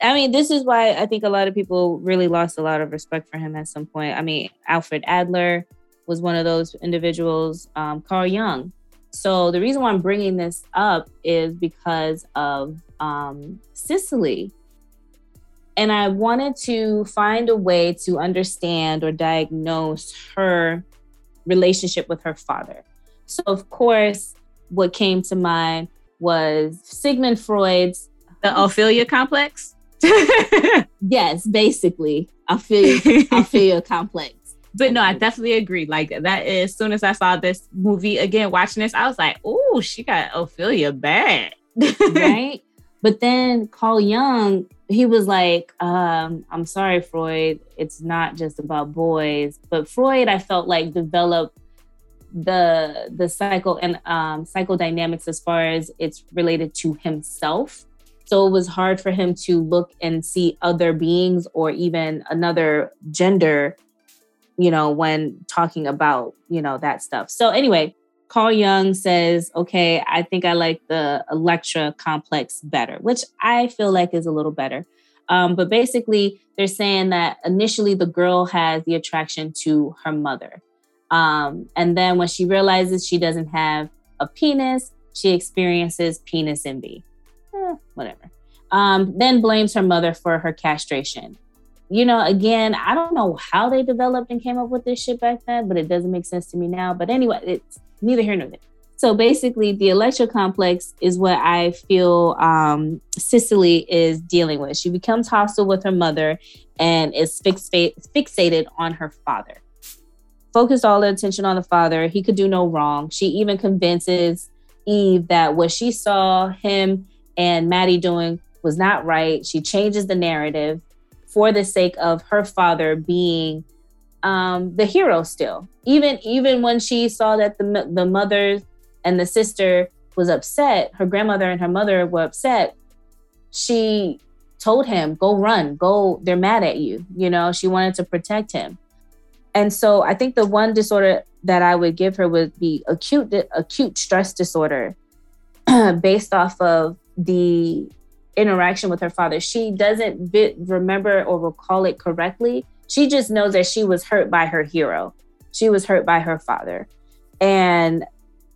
I mean, this is why I think a lot of people really lost a lot of respect for him at some point. I mean, Alfred Adler was one of those individuals, Carl Jung. So the reason why I'm bringing this up is because of Cicely. And I wanted to find a way to understand or diagnose her relationship with her father. So, of course, what came to mind was Sigmund Freud's The Ophelia Complex? Yes, basically. Ophelia Complex. But no, I definitely agree. Like that is, as soon as I saw this movie again, watching this, I was like, oh, she got Ophelia bad. Right? But then Carl Jung, he was like, I'm sorry, Freud, it's not just about boys. But Freud, I felt like, developed the cycle and psychodynamics as far as it's related to himself. So it was hard for him to look and see other beings or even another gender, you know, when talking about, you know, that stuff. So anyway, Carl Jung says, okay, I think I like the Electra Complex better, which I feel like is a little better. But basically, they're saying that initially the girl has the attraction to her mother. And then when she realizes she doesn't have a penis, she experiences penis envy. Whatever. Then blames her mother for her castration. You know, again, I don't know how they developed and came up with this shit back then, but it doesn't make sense to me now. But anyway, it's neither here nor there. So basically, the Electra Complex is what I feel Cicely is dealing with. She becomes hostile with her mother and is fixated on her father. Focused all her attention on the father. He could do no wrong. She even convinces Eve that what she saw him and Maddie doing was not right. She changes the narrative for the sake of her father being the hero still. Even when she saw that the mother and the sister was upset, her grandmother and her mother were upset, she told him, go run, go, they're mad at you. You know, she wanted to protect him. And so I think the one disorder that I would give her would be acute stress disorder based off of the interaction with her father. She doesn't remember or recall it correctly. She just knows that she was hurt by her hero. She was hurt by her father. And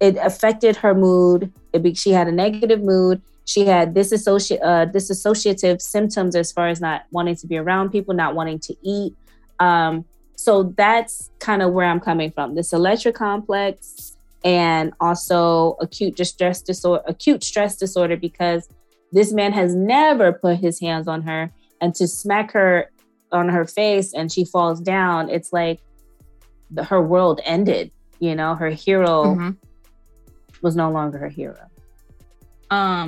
it affected her mood. She had a negative mood. She had dissociative symptoms as far as not wanting to be around people, not wanting to eat. So that's kind of where I'm coming from. This Electra Complex and also acute stress disorder, because this man has never put his hands on her, and to smack her on her face and she falls down, it's like her world ended, you know, her hero was no longer her hero. Yeah,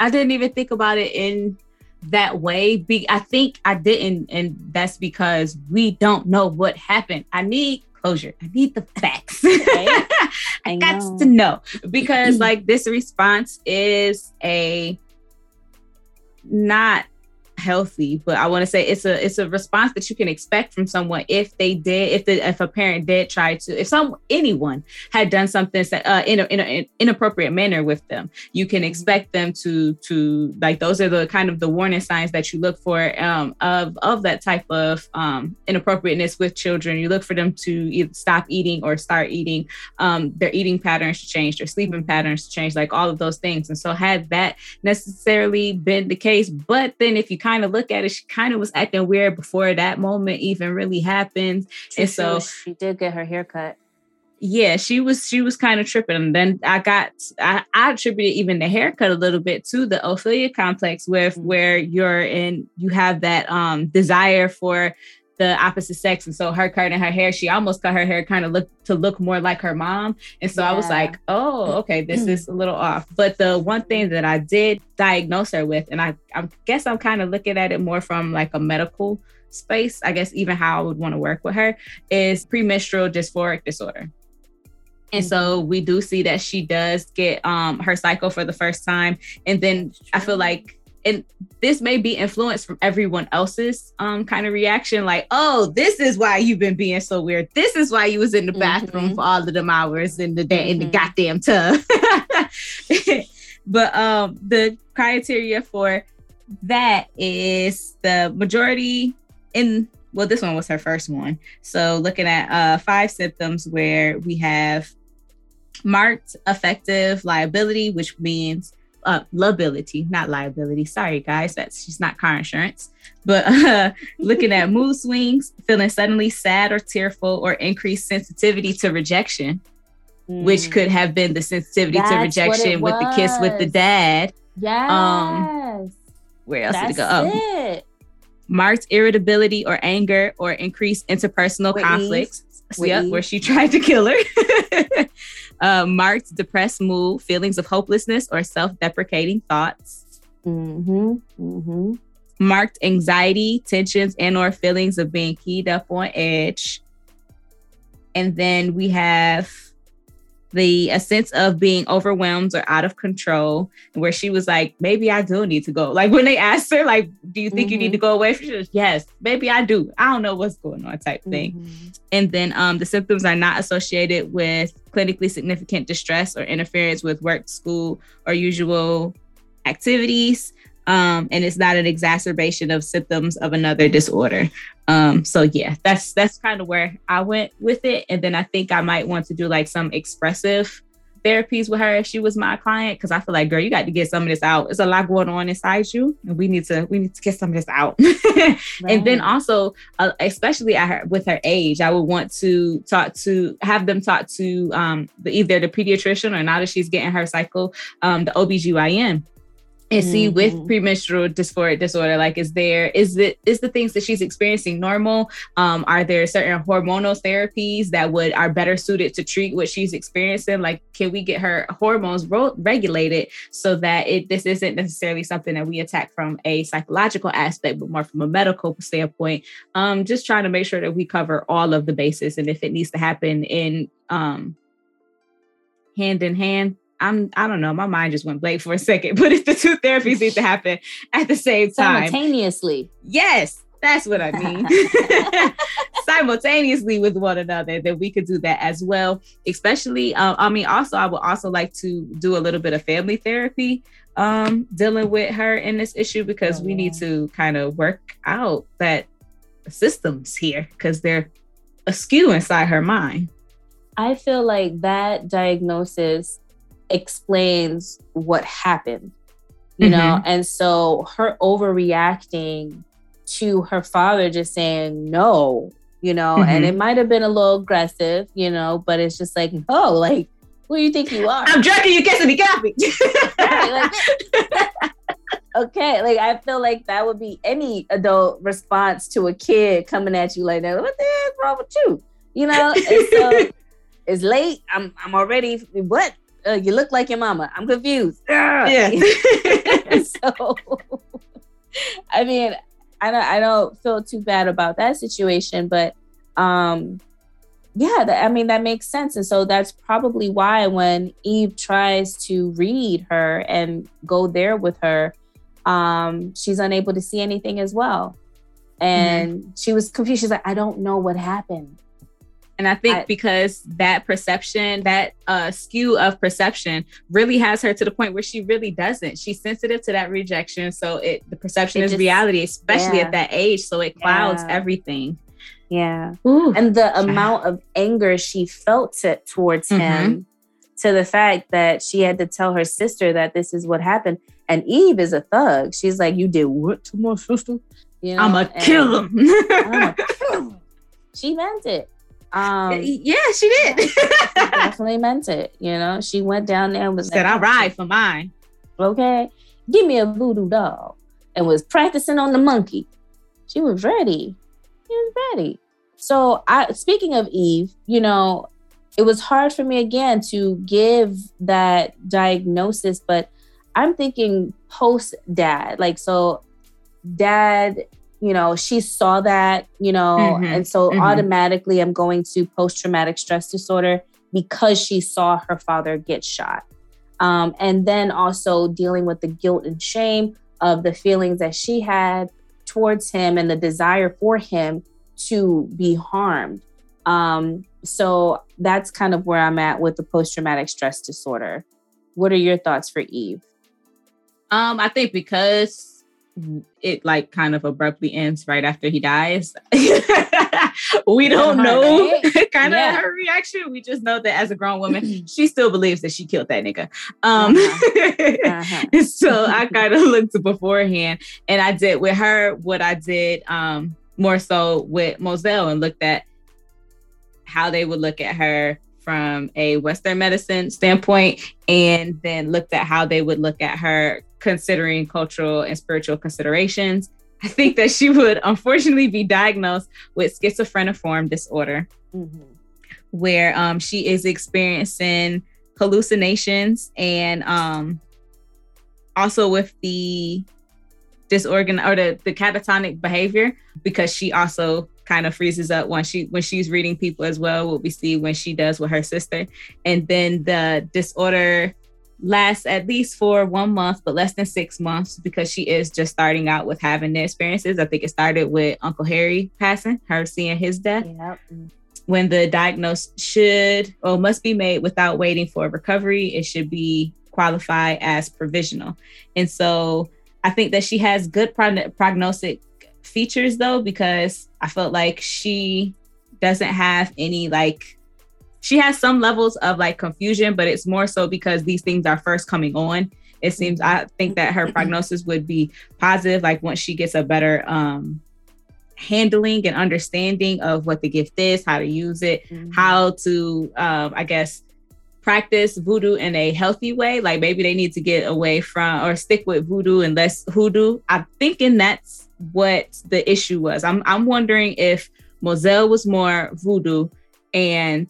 I didn't even think about it in that way. I think I didn't, and that's because we don't know what happened. I need closure. I need the facts. Right? I got to know, because like this response is a not healthy, but I want to say it's a response that you can expect from someone if anyone had done something in an inappropriate manner with them. You can expect them to like, those are the kind of the warning signs that you look for of that type of inappropriateness with children. You look for them to either stop eating or start eating, their eating patterns to change, their sleeping patterns to change, like all of those things. And so had that necessarily been the case, but then if you kind of look at it, she kind of was acting weird before that moment even really happened. And so she did get her haircut. Yeah, she was kind of tripping. And then I attributed even the haircut a little bit to the Ophelia complex, where you have that desire for the opposite sex. And so her cutting her hair, she almost cut her hair kind of to look more like her mom. And so I was like, oh, okay, this is a little off. But the one thing that I did diagnose her with, and I guess I'm kind of looking at it more from like a medical space, I guess even how I would want to work with her, is premenstrual dysphoric disorder. And so we do see that she does get her cycle for the first time. And then I feel like, and this may be influenced from everyone else's kind of reaction, like, oh, this is why you've been being so weird. This is why you was in the bathroom for all of them hours in the goddamn tub. But the criteria for that is the majority this one was her first one. So looking at 5 symptoms where we have marked affective liability, which means lability, not liability. Sorry, guys, she's not car insurance. But looking at mood swings, feeling suddenly sad or tearful, or increased sensitivity to rejection, which could have been the sensitivity to rejection with the kiss with the dad. Yes. Where else did it go? Marked irritability or anger, or increased interpersonal conflicts. Yeah, where she tried to kill her. Marked depressed mood, feelings of hopelessness or self-deprecating thoughts. Marked anxiety, tensions, and or feelings of being keyed up on edge. And then we have a sense of being overwhelmed or out of control, where she was like, maybe I do need to go. Like when they asked her, like, do you think you need to go away? She was, yes, maybe I do. I don't know what's going on type thing. And then the symptoms are not associated with clinically significant distress or interference with work, school, or usual activities. And it's not an exacerbation of symptoms of another disorder. So yeah, that's kind of where I went with it. And then I think I might want to do like some expressive therapies with her if she was my client, because I feel like, girl, you got to get some of this out. It's a lot going on inside you, and we need to get some of this out. Right. And then also, especially with her age, I would want to have them talk to either the pediatrician, or now that she's getting her cycle, the OBGYN. And see, with premenstrual dysphoric disorder, like, is the things that she's experiencing normal? Are there certain hormonal therapies that are better suited to treat what she's experiencing? Like, can we get her hormones regulated so that this isn't necessarily something that we attack from a psychological aspect, but more from a medical standpoint? Just trying to make sure that we cover all of the bases, and if it needs to happen in hand. I don't know. My mind just went blank for a second, but if the two therapies need to happen at the same time. Simultaneously. Yes, that's what I mean. Simultaneously with one another, that we could do that as well. Especially, I would also like to do a little bit of family therapy dealing with her in this issue, because we need to kind of work out that the systems here, because they're askew inside her mind. I feel like that diagnosis explains what happened, you know? Mm-hmm. And so her overreacting to her father just saying no, you know, mm-hmm. and it might have been a little aggressive, you know, but it's just like, oh, like, who do you think you are? I'm drinking, you kissing me, coffee. Right, like, okay, like, I feel like that would be any adult response to a kid coming at you like that. What the hell is wrong with you? You know, and so it's late. I'm already, what? You look like your mama. I'm confused. Yeah. So, I mean, I don't feel too bad about that situation, but that makes sense. And so that's probably why when Eve tries to read her and go there with her, she's unable to see anything as well. And mm-hmm. she was confused. She's like, I don't know what happened. And I think because that perception, that skew of perception really has her to the point where she really doesn't. She's sensitive to that rejection. So the perception is just reality, especially at that age. So it clouds everything. Yeah. Ooh. And the amount of anger she felt towards mm-hmm. him, to the fact that she had to tell her sister that this is what happened. And Eve is a thug. She's like, you did what to my sister? You know, I'ma kill him. I'ma kill him. She meant it. Yeah, she did. She definitely meant it. You know, she went down there and was said, "I'll ride for mine." Okay, give me a voodoo doll, and was practicing on the monkey. She was ready. So, speaking of Eve, you know, it was hard for me again to give that diagnosis, but I'm thinking post-dad, like, so dad. You know, she saw that, you know, mm-hmm, and so mm-hmm. automatically I'm going to post-traumatic stress disorder because she saw her father get shot. And then also dealing with the guilt and shame of the feelings that she had towards him and the desire for him to be harmed. So that's kind of where I'm at with the post-traumatic stress disorder. What are your thoughts for Eve? I think because it like kind of abruptly ends right after he dies. We don't know, right? Kind of her reaction. We just know that as a grown woman, she still believes that she killed that nigga. So I kind of looked beforehand, and I did with her what I did more so with Mozelle, and looked at how they would look at her from a Western medicine standpoint, and then looked at how they would look at her considering cultural and spiritual considerations. I think that she would unfortunately be diagnosed with schizophreniform disorder, mm-hmm. where she is experiencing hallucinations, and also with the the catatonic behavior, because she also kind of freezes up when she's reading people as well, what we see when she does with her sister. And then the disorder lasts at least for 1 month, but less than 6 months, because she is just starting out with having the experiences. I think it started with Uncle Harry passing, her seeing his death. Yep. When the diagnosis should or must be made without waiting for recovery, it should be qualified as provisional. And so I think that she has good prognostic features, though, because I felt like she doesn't have any like she has some levels of like confusion, but it's more so because these things are first coming on. It seems, I think that her prognosis would be positive, like once she gets a better handling and understanding of what the gift is, how to use it, how to, I guess, practice voodoo in a healthy way. Like maybe they need to get away from or stick with voodoo and less hoodoo. I'm thinking that's what the issue was. I'm wondering if Mozelle was more voodoo and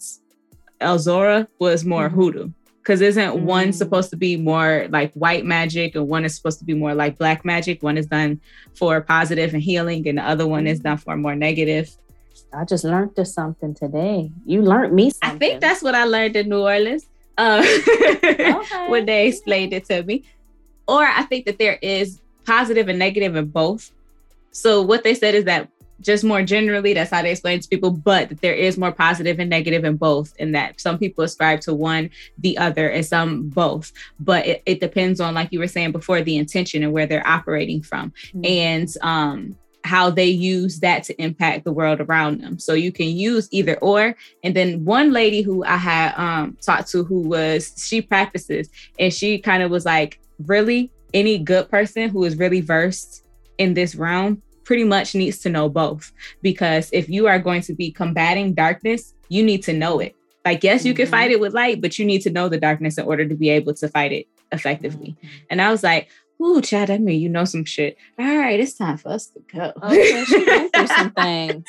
Elzora was more hoodoo. Because isn't one supposed to be more like white magic and one is supposed to be more like black magic? One is done for positive and healing and the other one is done for more negative. I just learned something today. You learned me something. I think that's what I learned in New Orleans when they explained it to me. Or I think that there is positive and negative in both. So what they said is that just more generally, that's how they explain it to people, but there is more positive and negative in both, in that some people ascribe to one, the other, and some both. But it depends on, like you were saying before, the intention and where they're operating from and how they use that to impact the world around them. So you can use either or. And then one lady who I had talked to she practices, and she kind of was like, really, any good person who is really versed in this realm pretty much needs to know both, because if you are going to be combating darkness, you need to know it. Like, yes, you can fight it with light, but you need to know the darkness in order to be able to fight it effectively. And I was like, ooh, child, I mean, you know some shit. All right, it's time for us to go. Okay, she went through some things.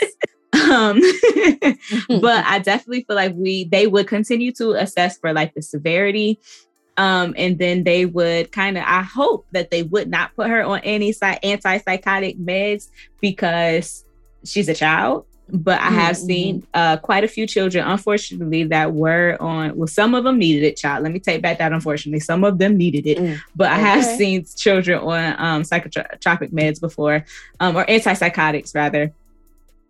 But I definitely feel like they would continue to assess for like the severity. And then they would I hope that they would not put her on any antipsychotic meds because she's a child. But I have seen quite a few children, unfortunately, that were on, well, some of them needed it, child. Let me take back that unfortunately. Some of them needed it. But I have seen children on psychotropic meds before, or antipsychotics rather.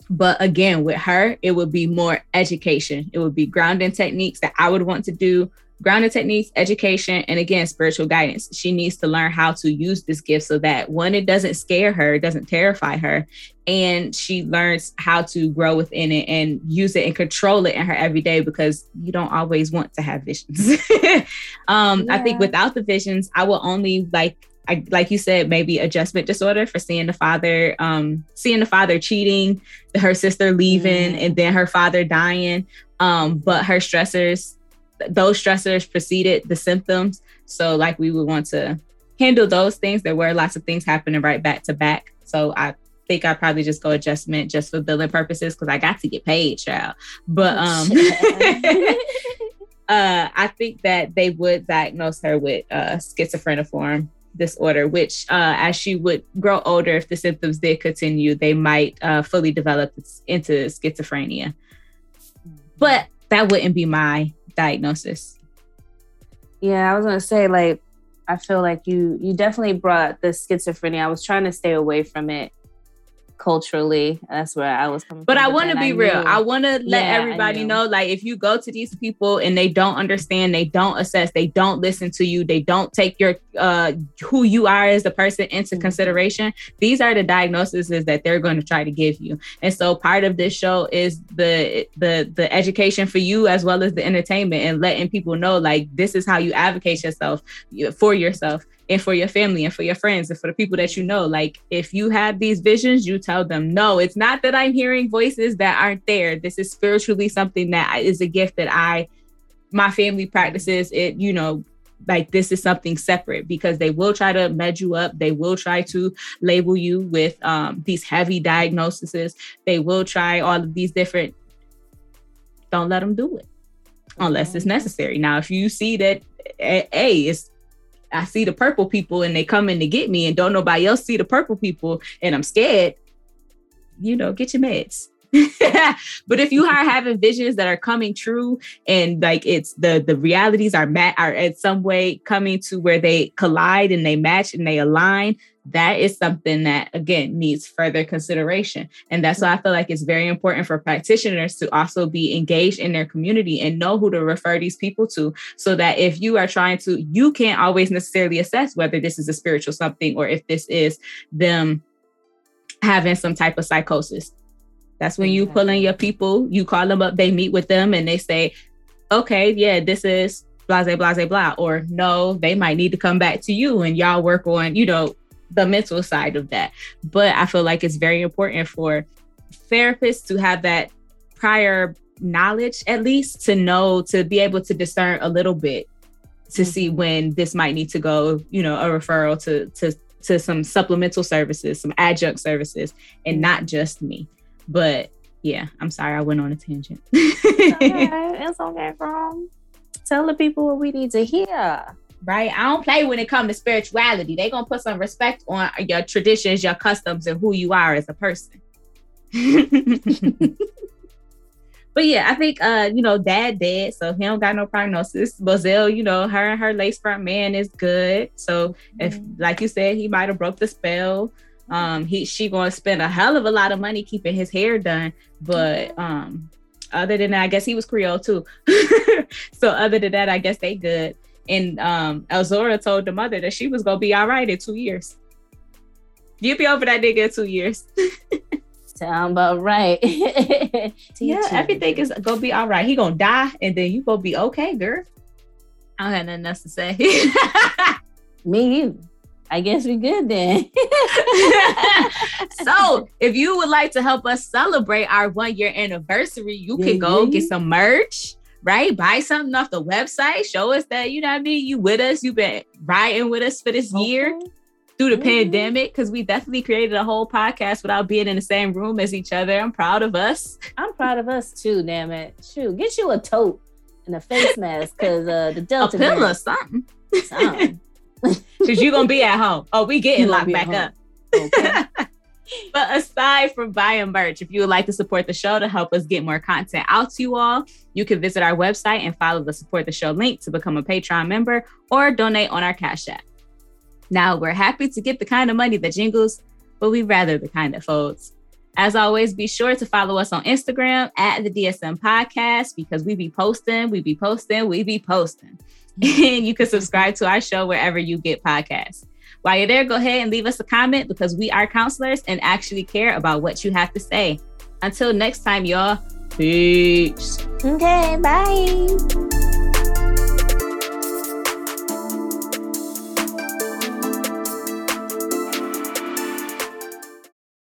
But again, with her, it would be more education. It would be grounding techniques that I would want to do. Grounded techniques, education, and again, spiritual guidance. She needs to learn how to use this gift so that one, it doesn't scare her, it doesn't terrify her, and she learns how to grow within it and use it and control it in her everyday, because you don't always want to have visions. I think without the visions, I will only like you said, maybe adjustment disorder for seeing the father cheating, her sister leaving, and then her father dying. But her stressors. Those stressors preceded the symptoms. So like we would want to handle those things. There were lots of things happening right back to back. So I think I'd probably just go adjustment just for billing purposes, because I got to get paid, child. But I think that they would diagnose her with schizophreniform disorder, which as she would grow older, if the symptoms did continue, they might fully develop into schizophrenia. But that wouldn't be my diagnosis. Yeah, I was gonna say, like, I feel like you definitely brought the schizophrenia. I was trying to stay away from it culturally. That's where I was coming from. But I want to be real. I want to let everybody know, like, if you go to these people and they don't understand, they don't assess, they don't listen to you, they don't take your who you are as a person into consideration, these are the diagnoses that they're going to try to give you. And so part of this show is the education for you, as well as the entertainment, and letting people know, like, this is how you advocate yourself for yourself and for your family and for your friends and for the people that you know. Like, if you have these visions, you tell them, no, it's not that I'm hearing voices that aren't there. This is spiritually something that is a gift that my family practices it, like, this is something separate, because they will try to med you up. They will try to label you with these heavy diagnoses. They will try all of these different, don't let them do it unless it's necessary. Now, if you see that, I see the purple people and they come in to get me, and don't nobody else see the purple people, and I'm scared, get your meds. But if you are having visions that are coming true, and like it's the realities are in some way coming to where they collide and they match and they align, that is something that, again, needs further consideration. And that's why I feel like it's very important for practitioners to also be engaged in their community and know who to refer these people to, so that if you are trying to, you can't always necessarily assess whether this is a spiritual something or if this is them having some type of psychosis. That's when you pull in your people, you call them up, they meet with them, and they say, okay, yeah, this is blah, blah, blah, blah, or no, they might need to come back to you and y'all work on, you know, the mental side of that. But I feel like it's very important for therapists to have that prior knowledge, at least to know, to be able to discern a little bit, to see when this might need to go, you know, a referral to some supplemental services, some adjunct services, and not just me. But yeah, I'm sorry I went on a tangent. It's okay, bro. Tell the people what we need to hear. Right? I don't play when it comes to spirituality. They're going to put some respect on your traditions, your customs, and who you are as a person. But yeah, I think, you know, dad dead, so he don't got no prognosis. Mozelle, you know, her and her lace front man is good. So if, like you said, he might have broke the spell. She going to spend a hell of a lot of money keeping his hair done. But other than that, I guess he was Creole too. So other than that, I guess they good. And Elzora told the mother that she was going to be all right in 2 years. You'll be over that nigga in 2 years. Sound about right. Yeah, everything is going to be all right. He going to die and then you going to be okay, girl. I don't have nothing else to say. Me, you. I guess we good then. So if you would like to help us celebrate our 1 year anniversary, you can go get some merch. Right? Buy something off the website. Show us that, you know what I mean? You with us. You've been riding with us for this year through the pandemic, because we definitely created a whole podcast without being in the same room as each other. I'm proud of us. I'm proud of us too, damn it. Shoot, get you a tote and a face mask, because the Delta. A pill or something. Because you're going to be at home. Oh, we getting locked back up. Okay. But aside from buying merch, if you would like to support the show to help us get more content out to you all, you can visit our website and follow the Support the Show link to become a Patreon member or donate on our Cash App. Now, we're happy to get the kind of money that jingles, but we'd rather the kind that folds. As always, be sure to follow us on Instagram at the DSM Podcast, because we be posting, we be posting. And you can subscribe to our show wherever you get podcasts. While you're there, go ahead and leave us a comment, because we are counselors and actually care about what you have to say. Until next time, y'all. Peace. Okay, bye.